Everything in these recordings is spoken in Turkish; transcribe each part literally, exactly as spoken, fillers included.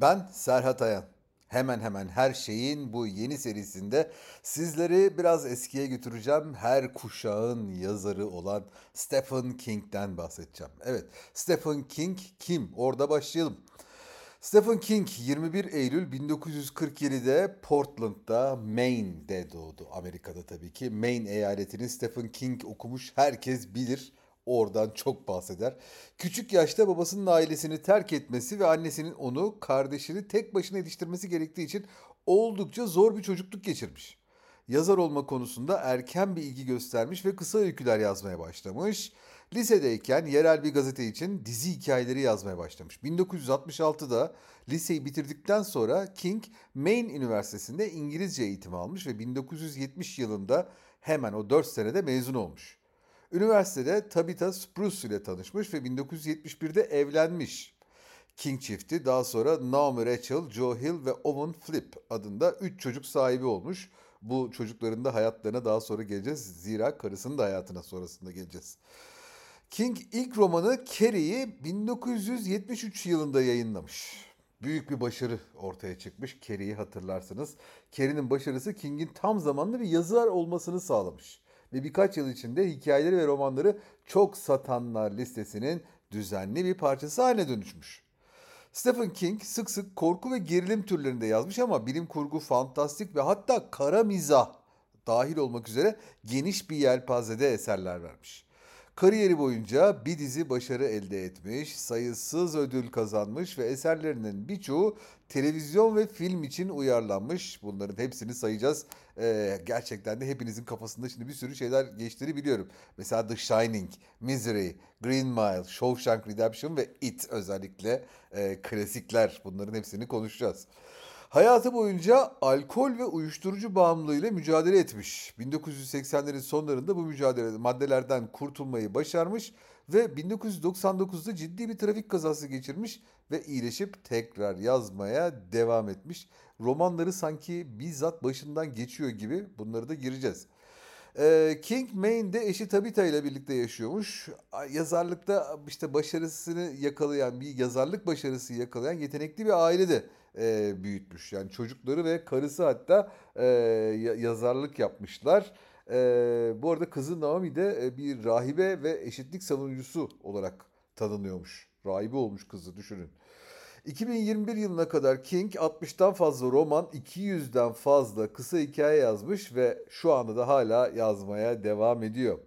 Ben Serhat Ayan. Hemen hemen her şeyin bu yeni serisinde sizleri biraz eskiye götüreceğim. Her kuşağın yazarı olan Stephen King'den bahsedeceğim. Evet, Stephen King kim? Orada başlayalım. Stephen King yirmi bir Eylül bin dokuz yüz kırk yedide Portland'da, Maine'de doğdu. Amerika'da tabii ki. Maine eyaletini Stephen King okumuş herkes bilir. Oradan çok bahseder. Küçük yaşta babasının ailesini terk etmesi ve annesinin onu, kardeşini tek başına yetiştirmesi gerektiği için oldukça zor bir çocukluk geçirmiş. Yazar olma konusunda erken bir ilgi göstermiş ve kısa öyküler yazmaya başlamış. Lisedeyken yerel bir gazete için dizi hikayeleri yazmaya başlamış. bin dokuz yüz altmış altıda liseyi bitirdikten sonra King, Maine Üniversitesi'nde İngilizce eğitimi almış ve bin dokuz yüz yetmiş yılında hemen o dört senede mezun olmuş. Üniversitede Tabitha Spruce ile tanışmış ve bin dokuz yüz yetmiş birde evlenmiş. King çifti daha sonra Naomi Rachel, Joe Hill ve Owen Flip adında üç çocuk sahibi olmuş. Bu çocukların da hayatlarına daha sonra geleceğiz. Zira karısının da hayatına sonrasında geleceğiz. King ilk romanı Carrie'yi bin dokuz yüz yetmiş üç yılında yayınlamış. Büyük bir başarı ortaya çıkmış. Carrie'yi hatırlarsınız. Carrie'nin başarısı King'in tam zamanlı bir yazar olmasını sağlamış. Ve birkaç yıl içinde hikayeleri ve romanları çok satanlar listesinin düzenli bir parçası haline dönüşmüş. Stephen King sık sık korku ve gerilim türlerinde yazmış ama bilim kurgu, fantastik ve hatta kara mizah dahil olmak üzere geniş bir yelpazede eserler vermiş. Kariyeri boyunca bir dizi başarı elde etmiş, sayısız ödül kazanmış ve eserlerinin birçoğu televizyon ve film için uyarlanmış. Bunların hepsini sayacağız. Ee, gerçekten de hepinizin kafasında şimdi bir sürü şeyler geçtiğini biliyorum. Mesela The Shining, Misery, Green Mile, Shawshank Redemption ve It özellikle e, klasikler. Bunların hepsini konuşacağız. Hayatı boyunca alkol ve uyuşturucu bağımlılığıyla mücadele etmiş. bin dokuz yüz seksenlerin sonlarında bu mücadele maddelerden kurtulmayı başarmış ve bin dokuz yüz doksan dokuzda ciddi bir trafik kazası geçirmiş ve iyileşip tekrar yazmaya devam etmiş. Romanları sanki bizzat başından geçiyor gibi, bunları da gireceğiz. King Maine'de eşi Tabitha ile birlikte yaşıyormuş. Yazarlıkta işte başarısını yakalayan, bir yazarlık başarısı yakalayan yetenekli bir ailede e, büyütmüş. Yani çocukları ve karısı hatta e, yazarlık yapmışlar. E, bu arada kızı Naomi de bir rahibe ve eşitlik savunucusu olarak tanınıyormuş. Rahibe olmuş kızı, düşünün. iki bin yirmi bir yılına kadar King altmıştan fazla roman, iki yüzden fazla kısa hikaye yazmış ve şu anda da hala yazmaya devam ediyor.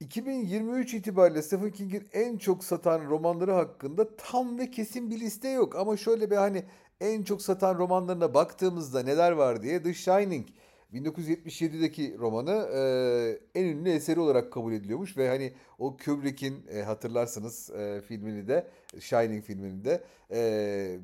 iki bin yirmi üç itibariyle Stephen King'in en çok satan romanları hakkında tam ve kesin bir liste yok. Ama şöyle bir hani en çok satan romanlarına baktığımızda neler var diye The Shining bin dokuz yüz yetmiş yedideki romanı e, en ünlü eseri olarak kabul ediliyormuş ve hani o Kubrick'in e, hatırlarsınız e, filmini de, Shining filmini de e,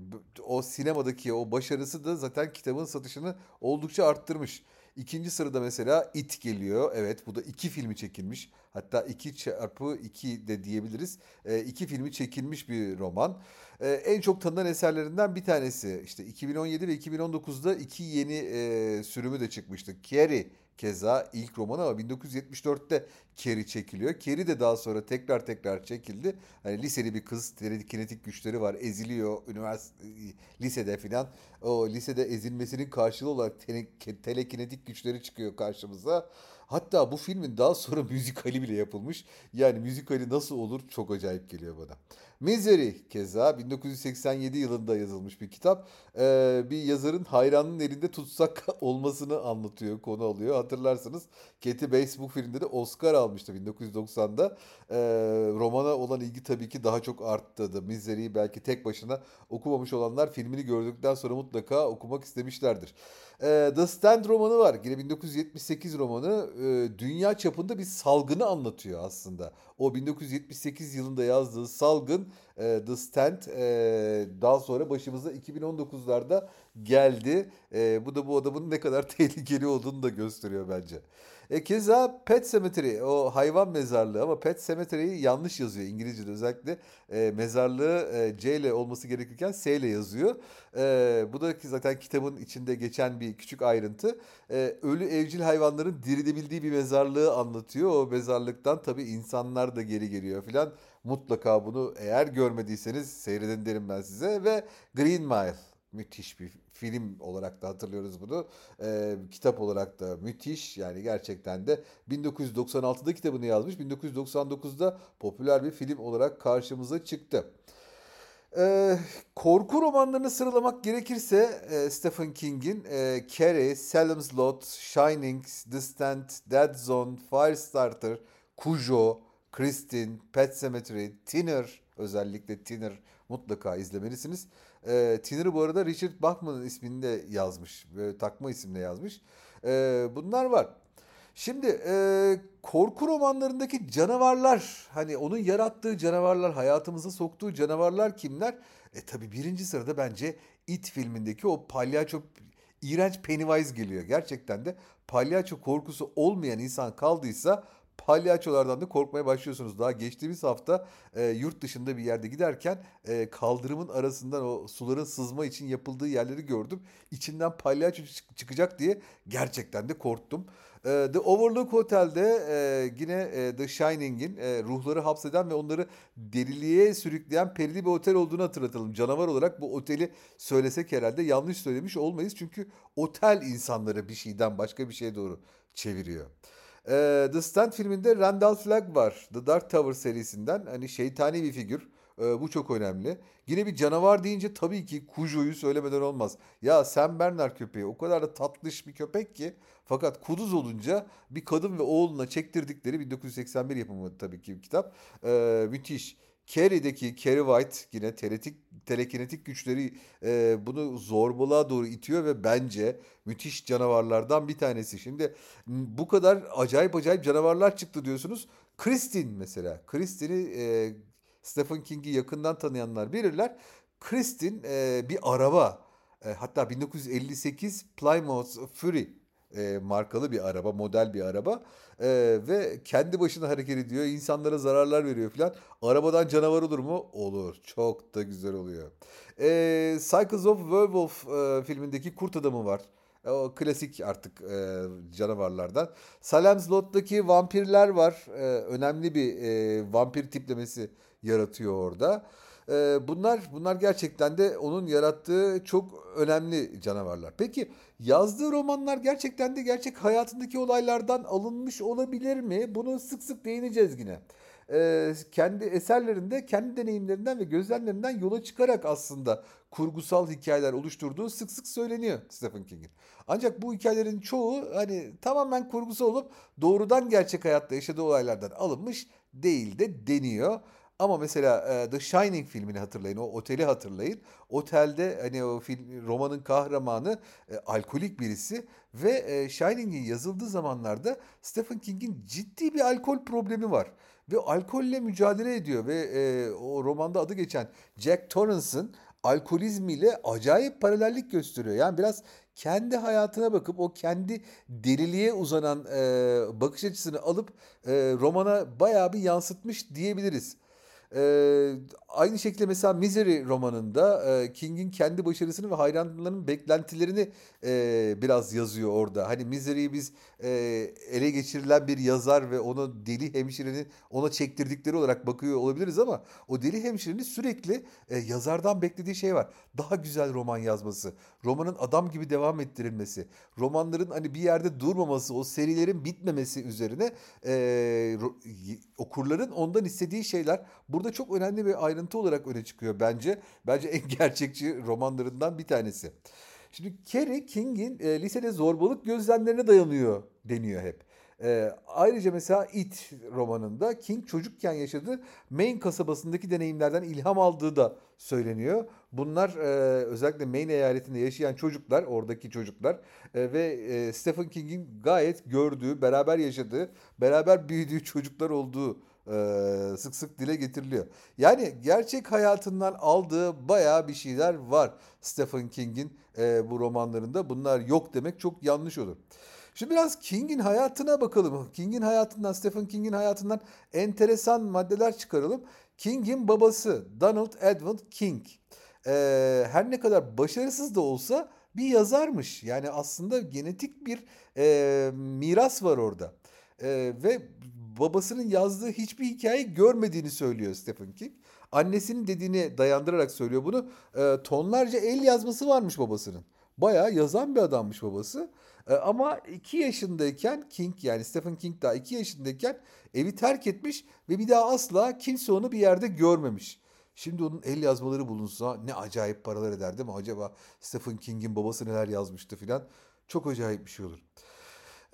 o sinemadaki o başarısı da zaten kitabın satışını oldukça arttırmış. İkinci sırada mesela It geliyor. Evet, bu da iki filmi çekilmiş. Hatta iki çarpı iki de diyebiliriz. E, iki filmi çekilmiş bir roman. E, en çok tanınan eserlerinden bir tanesi. İşte iki bin on yedi ve iki bin on dokuzda iki yeni e, sürümü de çıkmıştı. Carrie keza ilk romanı ama bin dokuz yüz yetmiş dörtte Carrie çekiliyor. Carrie de daha sonra tekrar tekrar çekildi. Hani liseli bir kız, telekinetik güçleri var, eziliyor üniversite lisede filan. O lisede ezilmesinin karşılığı olarak te- telekinetik güçleri çıkıyor karşımıza. Hatta bu filmin daha sonra müzikali bile yapılmış. Yani müzikali nasıl olur çok acayip geliyor bana. Misery keza bin dokuz yüz seksen yedi yılında yazılmış bir kitap. Ee, bir yazarın hayranının elinde tutsak olmasını anlatıyor, konu alıyor. Hatırlarsınız Kathy Bates bu filmde de Oscar almıştı bin dokuz yüz doksanda. Ee, romana olan ilgi tabii ki daha çok arttı da. Misery'yi belki tek başına okumamış olanlar filmini gördükten sonra mutlaka okumak istemişlerdir. Ee, The Stand romanı var. Yine bin dokuz yüz yetmiş sekiz romanı. Dünya çapında bir salgını anlatıyor aslında. O bin dokuz yüz yetmiş sekiz yılında yazdığı salgın The Stand daha sonra başımıza iki bin on dokuzlarda geldi. Bu da bu adamın ne kadar tehlikeli olduğunu da gösteriyor bence. E, keza Pet Sematary, o hayvan mezarlığı ama Pet Semetary'yi yanlış yazıyor İngilizce'de özellikle. E, mezarlığı e, C ile olması gerekirken S ile yazıyor. E, bu da zaten kitabın içinde geçen bir küçük ayrıntı. E, ölü evcil hayvanların dirilebildiği bir mezarlığı anlatıyor. O mezarlıktan tabii insanlar da geri geliyor filan. Mutlaka bunu eğer görmediyseniz seyredin derim ben size. Ve Green Mile, müthiş bir film olarak da hatırlıyoruz bunu. Ee, kitap olarak da müthiş. Yani gerçekten de bin dokuz yüz doksan altıda kitabını yazmış. bin dokuz yüz doksan dokuzda popüler bir film olarak karşımıza çıktı. Ee, korku romanlarını sıralamak gerekirse e, Stephen King'in e, Carrie, Salem's Lot, Shining, The Stand, Dead Zone, Firestarter, Cujo, Christine, Pet Sematary, Thinner, özellikle Thinner mutlaka izlemelisiniz. E, Thinner'ı bu arada Richard Bachman'ın isminde yazmış, böyle takma isimle yazmış. E, bunlar var. Şimdi e, korku romanlarındaki canavarlar, hani onun yarattığı canavarlar, hayatımıza soktuğu canavarlar kimler? E tabii birinci sırada bence It filmindeki o palyaço, iğrenç Pennywise geliyor. Gerçekten de palyaço korkusu olmayan insan kaldıysa palyaçolardan da korkmaya başlıyorsunuz. Daha geçtiğimiz hafta e, yurt dışında bir yerde giderken e, kaldırımın arasından o suların sızma için yapıldığı yerleri gördüm. İçinden palyaço çık- çıkacak diye gerçekten de korktum. E, The Overlook Hotel'de e, yine e, The Shining'in e, ruhları hapseden ve onları deliliğe sürükleyen perili bir otel olduğunu hatırlatalım. Canavar olarak bu oteli söylesek herhalde yanlış söylemiş olmayız. Çünkü otel insanları bir şeyden başka bir şeye doğru çeviriyor. The Stand filminde Randall Flagg var. The Dark Tower serisinden. Hani şeytani bir figür. Bu çok önemli. Yine bir canavar deyince tabii ki Cujo'yu söylemeden olmaz. Ya Sam Bernard köpeği o kadar da tatlış bir köpek ki. Fakat kuduz olunca bir kadın ve oğluna çektirdikleri bin dokuz yüz seksen bir yapımı tabii ki kitap. Ee, müthiş. Carrie'deki Carrie White yine teletik, telekinetik güçleri e, bunu zorbalığa doğru itiyor ve bence müthiş canavarlardan bir tanesi. Şimdi bu kadar acayip acayip canavarlar çıktı diyorsunuz. Christine mesela. Christine'i e, Stephen King'i yakından tanıyanlar bilirler. Christine e, bir araba. E, hatta bin dokuz yüz elli sekiz Plymouth Fury E, markalı bir araba, model bir araba e, ve kendi başına hareket ediyor, insanlara zararlar veriyor filan. Arabadan canavar olur mu? Olur. Çok da güzel oluyor. E, Cycles of Werewolf e, filmindeki kurt adamı var. E, o klasik artık e, canavarlardan. Salem's Lot'taki vampirler var. E, önemli bir e, vampir tiplemesi yaratıyor orada. Bunlar bunlar gerçekten de onun yarattığı çok önemli canavarlar. Peki yazdığı romanlar gerçekten de gerçek hayatındaki olaylardan alınmış olabilir mi? Bunu sık sık değineceğiz yine. Ee, kendi eserlerinde kendi deneyimlerinden ve gözlemlerinden yola çıkarak aslında kurgusal hikayeler oluşturduğu sık sık söyleniyor Stephen King'in. Ancak bu hikayelerin çoğu hani tamamen kurgusal olup doğrudan gerçek hayatta yaşadığı olaylardan alınmış değil de deniyor. Ama mesela The Shining filmini hatırlayın, o oteli hatırlayın. Otelde hani o film, romanın kahramanı e, alkolik birisi ve e, Shining'in yazıldığı zamanlarda Stephen King'in ciddi bir alkol problemi var. Ve alkolle mücadele ediyor ve e, o romanda adı geçen Jack Torrance'ın alkolizmiyle acayip paralellik gösteriyor. Yani biraz kendi hayatına bakıp o kendi deliliğe uzanan e, bakış açısını alıp e, romana bayağı bir yansıtmış diyebiliriz. Ee, aynı şekilde mesela Misery romanında e, King'in kendi başarısını ve hayranlarının beklentilerini e, biraz yazıyor orada. Hani Misery'yi biz e, ele geçirilen bir yazar ve ona deli hemşirenin ona çektirdikleri olarak bakıyor olabiliriz ama o deli hemşirenin sürekli e, yazardan beklediği şey var. Daha güzel roman yazması, romanın adam gibi devam ettirilmesi, romanların hani bir yerde durmaması, o serilerin bitmemesi üzerine e, okurların ondan istediği şeyler burada da çok önemli bir ayrıntı olarak öne çıkıyor bence. Bence en gerçekçi romanlarından bir tanesi. Şimdi Carrie King'in e, lisede zorbalık gözlemlerine dayanıyor deniyor hep. E, ayrıca mesela It romanında King çocukken yaşadığı Maine kasabasındaki deneyimlerden ilham aldığı da söyleniyor. Bunlar e, özellikle Maine eyaletinde yaşayan çocuklar, oradaki çocuklar e, ve e, Stephen King'in gayet gördüğü, beraber yaşadığı, beraber büyüdüğü çocuklar olduğu Ee, sık sık dile getiriliyor. Yani gerçek hayatından aldığı bayağı bir şeyler var Stephen King'in e, bu romanlarında. Bunlar yok demek çok yanlış olur. Şimdi biraz King'in hayatına bakalım. King'in hayatından, Stephen King'in hayatından enteresan maddeler çıkaralım. King'in babası Donald Edward King. Ee, her ne kadar başarısız da olsa bir yazarmış. Yani aslında genetik bir e, miras var orada. E, ve babasının yazdığı hiçbir hikayeyi görmediğini söylüyor Stephen King. Annesinin dediğini dayandırarak söylüyor bunu. E, tonlarca el yazması varmış babasının. Bayağı yazan bir adammış babası. E, ama iki yaşındayken King, yani Stephen King daha iki yaşındayken evi terk etmiş ve bir daha asla kimse onu bir yerde görmemiş. Şimdi onun el yazmaları bulunsa ne acayip paralar eder değil mi? Acaba Stephen King'in babası neler yazmıştı filan. Çok acayip bir şey olur.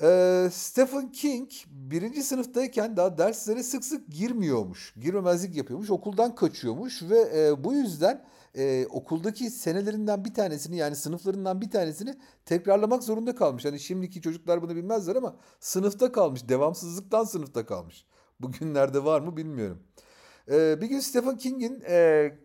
Ee, Stephen King birinci sınıftayken daha derslere sık sık girmiyormuş. Girmemezlik yapıyormuş. Okuldan kaçıyormuş ve e, bu yüzden e, okuldaki senelerinden bir tanesini, yani sınıflarından bir tanesini tekrarlamak zorunda kalmış. Hani şimdiki çocuklar bunu bilmezler ama sınıfta kalmış. Devamsızlıktan sınıfta kalmış. Bugünlerde var mı bilmiyorum. Bir gün Stephen King'in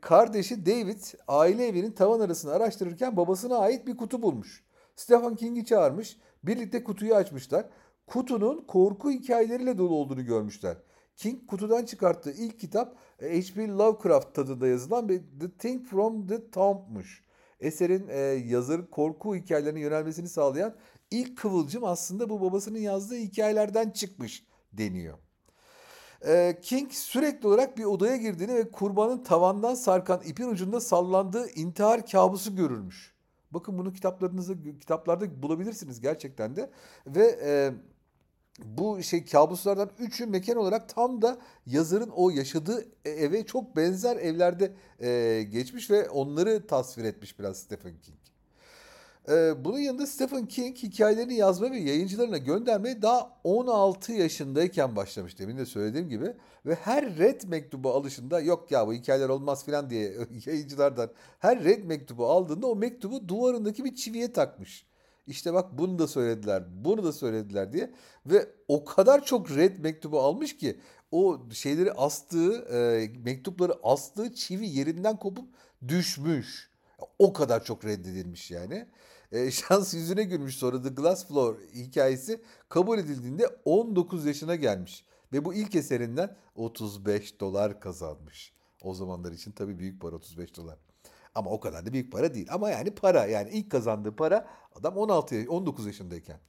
kardeşi David aile evinin tavan arasını araştırırken babasına ait bir kutu bulmuş. Stephen King'i çağırmış. Birlikte kutuyu açmışlar. Kutunun korku hikayeleriyle dolu olduğunu görmüşler. King kutudan çıkarttığı ilk kitap H P Lovecraft tadında yazılan bir The Thing from the Tomb'muş. Eserin yazarın korku hikayelerine yönelmesini sağlayan ilk kıvılcım aslında bu babasının yazdığı hikayelerden çıkmış deniyor. King sürekli olarak bir odaya girdiğini ve kurbanın tavandan sarkan ipin ucunda sallandığı intihar kabusu görülmüş. Bakın bunu kitaplarınızda, kitaplarda bulabilirsiniz gerçekten de. Ve e, bu şey kabuslardan üçü mekan olarak tam da yazarın o yaşadığı eve çok benzer evlerde e, geçmiş ve onları tasvir etmiş biraz Stephen King. Bunun yanında Stephen King hikayelerini yazma ve yayıncılarına göndermeye daha on altı yaşındayken başlamış, demin de söylediğim gibi. Ve her red mektubu alışında, yok ya bu hikayeler olmaz filan diye yayıncılardan her red mektubu aldığında o mektubu duvarındaki bir çiviye takmış. İşte bak bunu da söylediler, bunu da söylediler diye. Ve o kadar çok red mektubu almış ki o şeyleri astığı, e, mektupları astığı çivi yerinden kopup düşmüş. O kadar çok reddedilmiş yani. E, şans yüzüne gülmüş. Sonra The Glass Floor hikayesi kabul edildiğinde on dokuz yaşına gelmiş. Ve bu ilk eserinden otuz beş dolar kazanmış. O zamanlar için tabii büyük para, otuz beş dolar. Ama o kadar da büyük para değil. Ama yani para, yani ilk kazandığı para adam on altı on dokuz yaşındayken.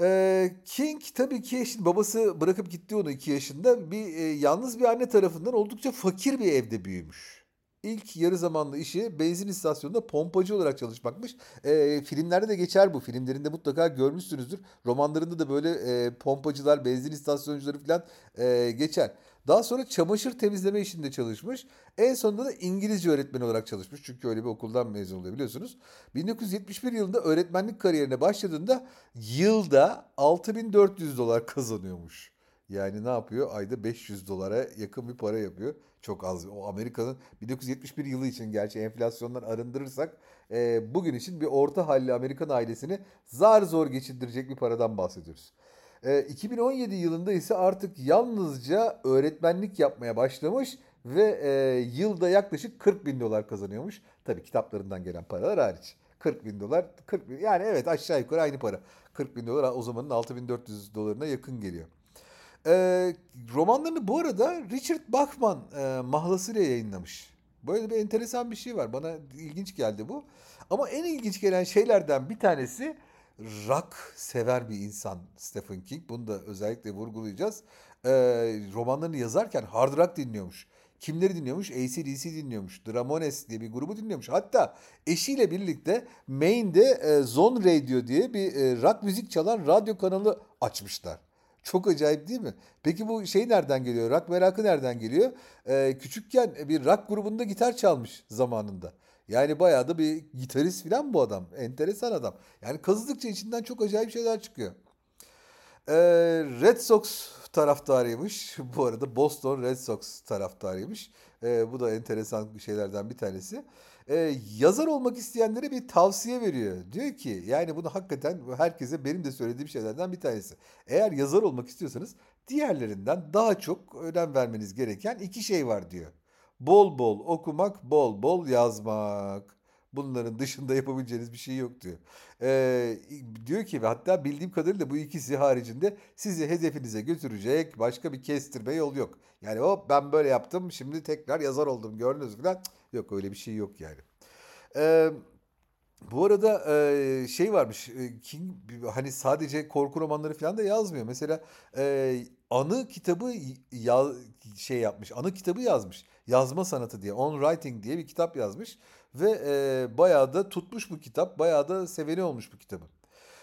E, King tabii ki şimdi babası bırakıp gitti onu iki yaşında. Bir e, yalnız bir anne tarafından oldukça fakir bir evde büyümüş. İlk yarı zamanlı işi benzin istasyonunda pompacı olarak çalışmakmış. E, filmlerde de geçer bu. Filmlerinde mutlaka görmüşsünüzdür. Romanlarında da böyle e, pompacılar, benzin istasyoncuları falan e, geçer. Daha sonra çamaşır temizleme işinde çalışmış. En sonunda da İngilizce öğretmeni olarak çalışmış. Çünkü öyle bir okuldan mezun oluyor biliyorsunuz. bin dokuz yüz yetmiş bir yılında öğretmenlik kariyerine başladığında yılda altı bin dört yüz dolar kazanıyormuş. Yani ne yapıyor? Ayda beş yüz dolara yakın bir para yapıyor. Çok az. O Amerika'nın bin dokuz yüz yetmiş bir yılı için, gerçi enflasyondan arındırırsak e, bugün için bir orta halli Amerikan ailesini zar zor geçindirecek bir paradan bahsediyoruz. E, iki bin on yedi yılında ise artık yalnızca öğretmenlik yapmaya başlamış ve e, yılda yaklaşık kırk bin dolar kazanıyormuş. Tabii kitaplarından gelen paralar hariç. kırk bin dolar, kırk bin, yani evet aşağı yukarı aynı para. kırk bin dolar o zamanın altı bin dört yüz dolarına yakın geliyor. Ee, romanlarını bu arada Richard Bachman e, mahlasıyla yayınlamış. Böyle bir enteresan bir şey var. Bana ilginç geldi bu. Ama en ilginç gelen şeylerden bir tanesi, rock sever bir insan Stephen King. Bunu da özellikle vurgulayacağız. Ee, romanlarını yazarken hard rock dinliyormuş. Kimleri dinliyormuş? A C D C dinliyormuş. Ramones diye bir grubu dinliyormuş. Hatta eşiyle birlikte Maine'de e, Zone Radio diye bir e, rock müzik çalan radyo kanalı açmışlar. Çok acayip değil mi? Peki bu şey nereden geliyor? Rock merakı nereden geliyor? Ee, küçükken bir rock grubunda gitar çalmış zamanında. Yani bayağı da bir gitarist falan bu adam. Enteresan adam. Yani kazıdıkça içinden çok acayip şeyler çıkıyor. Ee, Red Sox taraftarıymış. Bu arada Boston Red Sox taraftarıymış. Ee, bu da enteresan şeylerden bir tanesi. Ee, yazar olmak isteyenlere bir tavsiye veriyor. Diyor ki, yani bunu hakikaten herkese, benim de söylediğim şeylerden bir tanesi. Eğer yazar olmak istiyorsanız diğerlerinden daha çok önem vermeniz gereken iki şey var diyor. Bol bol okumak, bol bol yazmak. Bunların dışında yapabileceğiniz bir şey yok diyor. Ee, diyor ki, ve hatta bildiğim kadarıyla bu ikisi haricinde sizi hedefinize götürecek başka bir kestirme yol yok. Yani hop ben böyle yaptım, şimdi tekrar yazar oldum gördünüz mü? Yok, öyle bir şey yok yani. Ee, bu arada e, şey varmış, King hani sadece korku romanları falan da yazmıyor. Mesela e, anı kitabı ya, şey yapmış. Anı kitabı yazmış. Yazma sanatı diye. On Writing diye bir kitap yazmış. Ve e, bayağı da tutmuş bu kitap. Bayağı da seveni olmuş bu kitabın.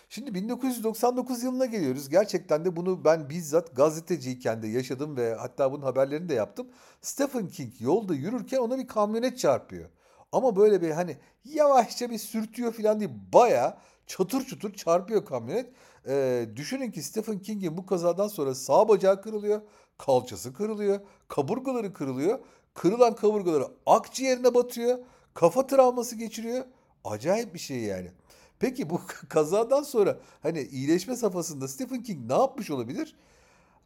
Şimdi bin dokuz yüz doksan dokuz yılına geliyoruz. Gerçekten de bunu ben bizzat gazeteciyken de yaşadım ve hatta bunun haberlerini de yaptım. Stephen King yolda yürürken ona bir kamyonet çarpıyor. Ama böyle bir hani yavaşça bir sürtüyor falan değil. Bayağı çatır çutur çarpıyor kamyonet. Ee, düşünün ki Stephen King'in bu kazadan sonra sağ bacağı kırılıyor. Kalçası kırılıyor. Kaburgaları kırılıyor. Kırılan kaburgaları akciğerine batıyor. Kafa travması geçiriyor. Acayip bir şey yani. Peki bu kazadan sonra hani iyileşme safhasında Stephen King ne yapmış olabilir?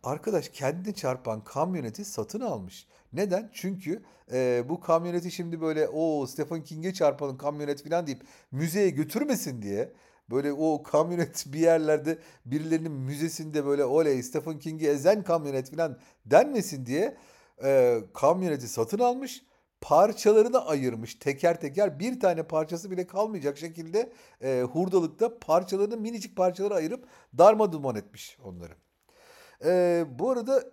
Arkadaş kendine çarpan kamyoneti satın almış. Neden? Çünkü e, bu kamyoneti şimdi böyle o Stephen King'e çarpan kamyonet falan deyip müzeye götürmesin diye böyle o kamyonet bir yerlerde birilerinin müzesinde böyle oley Stephen King'i ezen kamyonet falan denmesin diye e, kamyoneti satın almış. Parçalarını ayırmış teker teker, bir tane parçası bile kalmayacak şekilde e, hurdalıkta parçalarını minicik parçalara ayırıp darmaduman etmiş onları. E, bu arada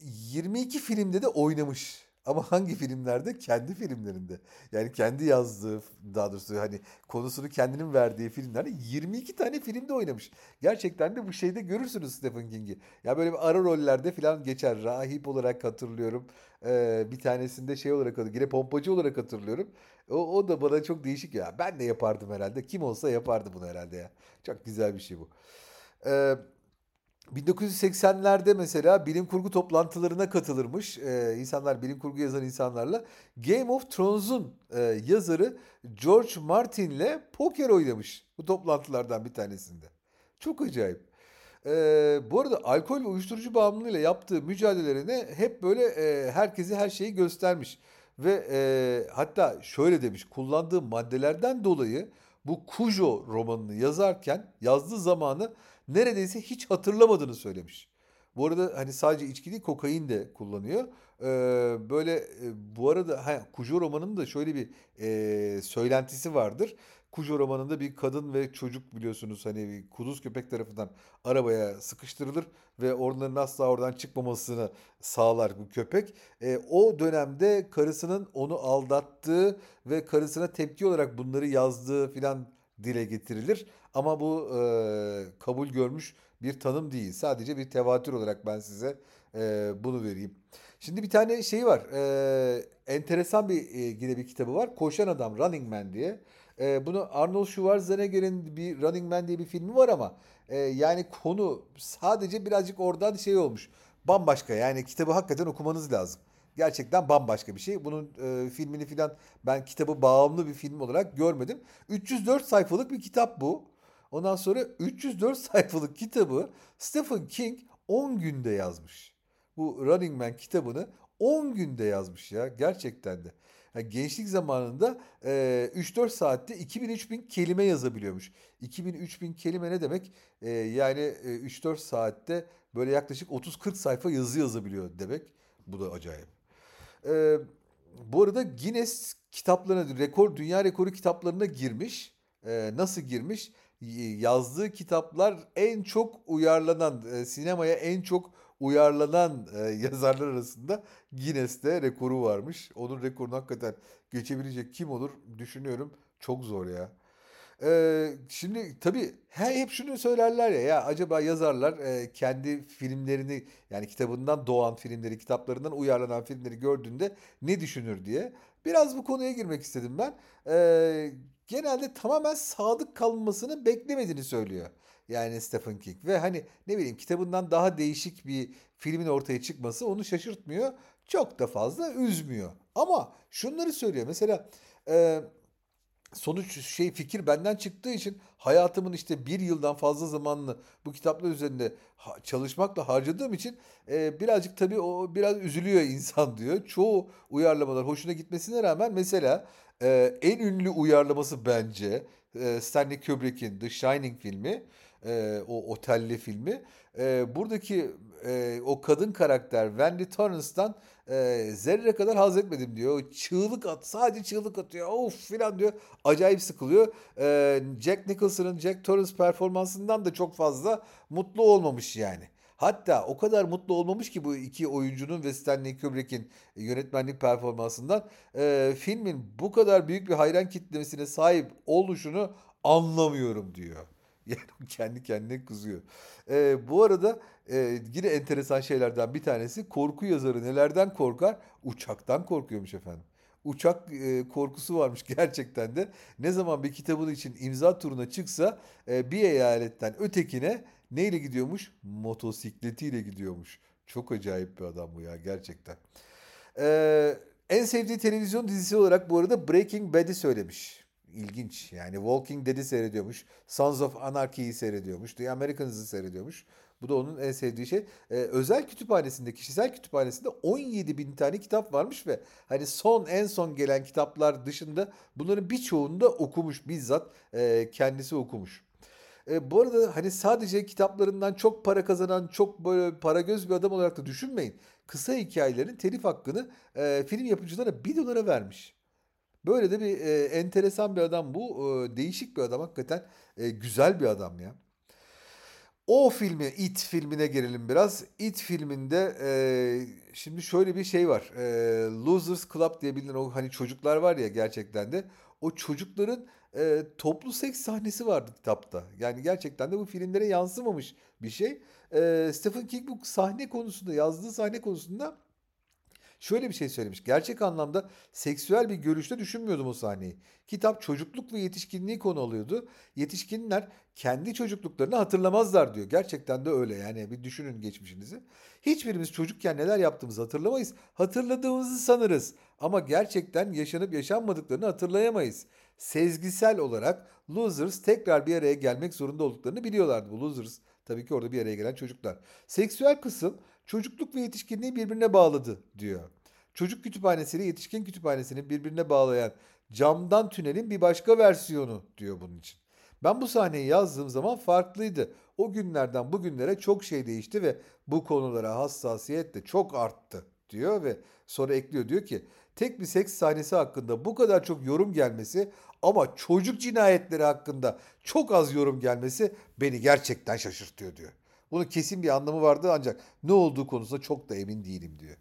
yirmi iki filmde de oynamış ama hangi filmlerde? Kendi filmlerinde, yani kendi yazdığı, daha doğrusu hani konusunu kendinin verdiği filmlerde yirmi iki tane filmde oynamış. Gerçekten de bu şeyde görürsünüz Stephen King'i. Ya böyle bir ara rollerde falan geçer. Rahip olarak hatırlıyorum. Ee, bir tanesinde şey olarak hatırlıyorum. Yine pompacı olarak hatırlıyorum. O, o da bana çok değişik ya. Ben de yapardım herhalde. Kim olsa yapardı bunu herhalde ya. Çok güzel bir şey bu. Evet. bin dokuz yüz seksenlerde mesela bilim kurgu toplantılarına katılırmış. Ee, insanlar, bilim kurgu yazan insanlarla. Game of Thrones'un e, yazarı George Martin'le poker oynamış. Bu toplantılardan bir tanesinde. Çok acayip. Ee, bu arada alkol ve uyuşturucu bağımlılığıyla yaptığı mücadelelerini hep böyle e, herkese her şeyi göstermiş. Ve e, hatta şöyle demiş. Kullandığı maddelerden dolayı bu Cujo romanını yazarken yazdığı zamanı neredeyse hiç hatırlamadığını söylemiş. Bu arada hani sadece içki değil, kokain de kullanıyor. Ee, böyle e, bu arada ha, Cujo romanının da şöyle bir e, söylentisi vardır. Cujo romanında bir kadın ve çocuk biliyorsunuz hani bir kuduz köpek tarafından arabaya sıkıştırılır ve onların asla oradan çıkmamasını sağlar bu köpek. E, o dönemde karısının onu aldattığı ve karısına tepki olarak bunları yazdığı filan dile getirilir. Ama bu e, kabul görmüş bir tanım değil. Sadece bir tevatür olarak ben size e, bunu vereyim. Şimdi bir tane şey var. E, enteresan bir e, yine bir kitabı var. Koşan Adam, Running Man diye. E, bunu Arnold Schwarzenegger'in bir Running Man diye bir filmi var ama e, yani konu sadece birazcık oradan şey olmuş. Bambaşka yani, kitabı hakikaten okumanız lazım. Gerçekten bambaşka bir şey. Bunun e, filmini filan ben kitabı bağımlı bir film olarak görmedim. üç yüz dört sayfalık bir kitap bu. Ondan sonra üç yüz dört sayfalık kitabı Stephen King on günde yazmış. Bu Running Man kitabını on günde yazmış ya, gerçekten de. Yani gençlik zamanında e, üç dört saatte iki bin üç bin kelime yazabiliyormuş. iki bin üç bin kelime ne demek? E, yani e, üç dört saatte böyle yaklaşık otuz kırk sayfa yazı yazabiliyor demek. Bu da acayip. Ee, bu arada Guinness kitaplarına, rekor, dünya rekoru kitaplarına girmiş. Ee, nasıl girmiş? Yazdığı kitaplar en çok uyarlanan, e, sinemaya en çok uyarlanan e, yazarlar arasında Guinness'te rekoru varmış. Onun rekorunu hakikaten geçebilecek kim olur düşünüyorum. Çok zor ya. Ee, şimdi tabii he, hep şunu söylerler ya, ya acaba yazarlar e, kendi filmlerini, yani kitabından doğan filmleri, kitaplarından uyarlanan filmleri gördüğünde ne düşünür diye. Biraz bu konuya girmek istedim ben. Ee, genelde tamamen sadık kalınmasını beklemediğini söylüyor yani Stephen King. Ve hani ne bileyim, kitabından daha değişik bir filmin ortaya çıkması onu şaşırtmıyor. Çok da fazla üzmüyor. Ama şunları söylüyor mesela... E, sonuç şey fikir benden çıktığı için hayatımın işte bir yıldan fazla zamanını bu kitaplar üzerinde ha- çalışmakla harcadığım için e, birazcık tabii o biraz üzülüyor insan diyor. Çoğu uyarlamalar hoşuna gitmesine rağmen mesela e, en ünlü uyarlaması bence e, Stanley Kubrick'in The Shining filmi, e, o otelli filmi. E, buradaki e, o kadın karakter Wendy Torrance'dan Ee, zerre kadar haz etmedim diyor. Çığlık at, sadece çığlık atıyor. Of filan diyor. Acayip sıkılıyor. Ee, Jack Nicholson'ın Jack Torrance performansından da çok fazla mutlu olmamış yani. Hatta o kadar mutlu olmamış ki bu iki oyuncunun ve Stanley Kubrick'in yönetmenlik performansından e, filmin bu kadar büyük bir hayran kitlemesine sahip oluşunu anlamıyorum diyor. Yani kendi kendine kızıyor. E, bu arada e, yine enteresan şeylerden bir tanesi, korku yazarı nelerden korkar? Uçaktan korkuyormuş efendim. Uçak e, korkusu varmış gerçekten de. Ne zaman bir kitabın için imza turuna çıksa e, bir eyaletten ötekine neyle gidiyormuş? Motosikletiyle gidiyormuş. Çok acayip bir adam bu ya gerçekten. E, en sevdiği televizyon dizisi olarak bu arada Breaking Bad'i söylemiş. İlginç yani. Walking Dead'i seyrediyormuş. Sons of Anarchy'yi seyrediyormuş. The Americans'ı seyrediyormuş. Bu da onun en sevdiği şey. Ee, özel kütüphanesinde, kişisel kütüphanesinde on yedi bin tane kitap varmış ve hani son en son gelen kitaplar dışında bunların birçoğunu da okumuş. Bizzat e, kendisi okumuş. E, bu arada hani sadece kitaplarından çok para kazanan, çok böyle para göz bir adam olarak da düşünmeyin. Kısa hikayelerin telif hakkını e, film yapımcılarına bir dolara vermiş. Böyle de bir e, enteresan bir adam bu. E, değişik bir adam hakikaten. E, güzel bir adam ya. O filmi, It filmine gelelim biraz. It filminde e, şimdi şöyle bir şey var. E, Losers Club diye bilinen o hani çocuklar var ya gerçekten de. O çocukların e, toplu seks sahnesi vardı kitapta. Yani gerçekten de bu filmlere yansımamış bir şey. E, Stephen King bu sahne konusunda, yazdığı sahne konusunda şöyle bir şey söylemiş. Gerçek anlamda seksüel bir görüşte düşünmüyordum o sahneyi. Kitap çocukluk ve yetişkinliği konu alıyordu. Yetişkinler kendi çocukluklarını hatırlamazlar diyor. Gerçekten de öyle yani, bir düşünün geçmişinizi. Hiçbirimiz çocukken neler yaptığımızı hatırlamayız. Hatırladığımızı sanırız ama gerçekten yaşanıp yaşanmadıklarını hatırlayamayız. Sezgisel olarak Losers tekrar bir araya gelmek zorunda olduklarını biliyorlardı. Bu Losers tabii ki orada bir araya gelen çocuklar. Seksüel kısım çocukluk ve yetişkinliği birbirine bağladı diyor. Çocuk kütüphanesi ile yetişkin kütüphanesini birbirine bağlayan camdan tünelin bir başka versiyonu diyor bunun için. Ben bu sahneyi yazdığım zaman farklıydı. O günlerden bugünlere çok şey değişti ve bu konulara hassasiyet de çok arttı diyor ve sonra ekliyor, diyor ki tek bir seks sahnesi hakkında bu kadar çok yorum gelmesi ama çocuk cinayetleri hakkında çok az yorum gelmesi beni gerçekten şaşırtıyor diyor. Bunun kesin bir anlamı vardı ancak ne olduğu konusunda çok da emin değilim diyor.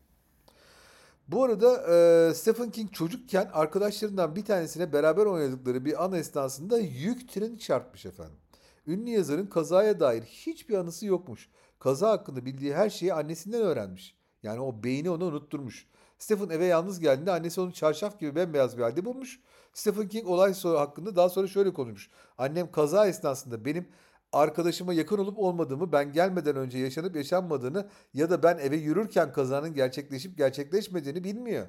Bu arada e, Stephen King çocukken arkadaşlarından bir tanesine beraber oynadıkları bir an esnasında yük treni çarpmış efendim. Ünlü yazarın kazaya dair hiçbir anısı yokmuş. Kaza hakkında bildiği her şeyi annesinden öğrenmiş. Yani o beyni onu unutturmuş. Stephen eve yalnız geldiğinde annesi onu çarşaf gibi bembeyaz bir halde bulmuş. Stephen King olay hakkında daha sonra şöyle konuşmuş. Annem kaza esnasında benim arkadaşıma yakın olup olmadığımı, ben gelmeden önce yaşanıp yaşanmadığını ya da ben eve yürürken kazanın gerçekleşip gerçekleşmediğini bilmiyor.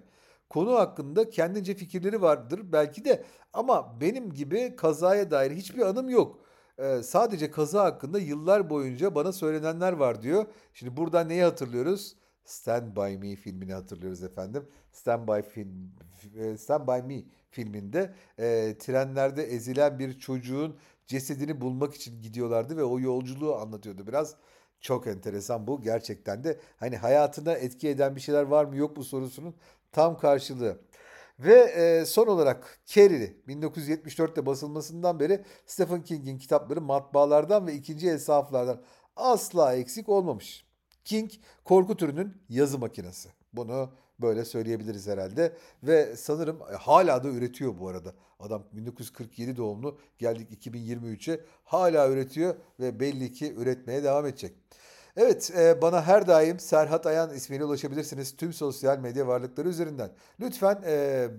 Konu hakkında kendince fikirleri vardır belki de ama benim gibi kazaya dair hiçbir anım yok. Ee, sadece kaza hakkında yıllar boyunca bana söylenenler var diyor. Şimdi buradan neyi hatırlıyoruz? Stand By Me filmini hatırlıyoruz efendim. Stand By film, Stand By Me filminde e, trenlerde ezilen bir çocuğun cesedini bulmak için gidiyorlardı ve o yolculuğu anlatıyordu biraz. Çok enteresan bu gerçekten de. Hani hayatına etki eden bir şeyler var mı yok mu sorusunun tam karşılığı. Ve e, son olarak Carrie, bin dokuz yüz yetmiş dörtte basılmasından beri Stephen King'in kitapları matbaalardan ve ikinci el sahaflardan asla eksik olmamış. King korku türünün yazı makinesi. Bunu böyle söyleyebiliriz herhalde ve sanırım hala da üretiyor bu arada. Adam bin dokuz yüz kırk yedi doğumlu, geldik iki bin yirmi üçe, hala üretiyor ve belli ki üretmeye devam edecek. Evet, bana her daim Serhat Ayan ismiyle ulaşabilirsiniz tüm sosyal medya varlıkları üzerinden. Lütfen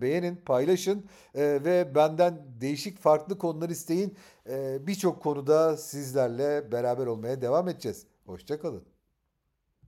beğenin, paylaşın ve benden değişik farklı konular isteyin. Birçok konuda sizlerle beraber olmaya devam edeceğiz. Hoşça kalın.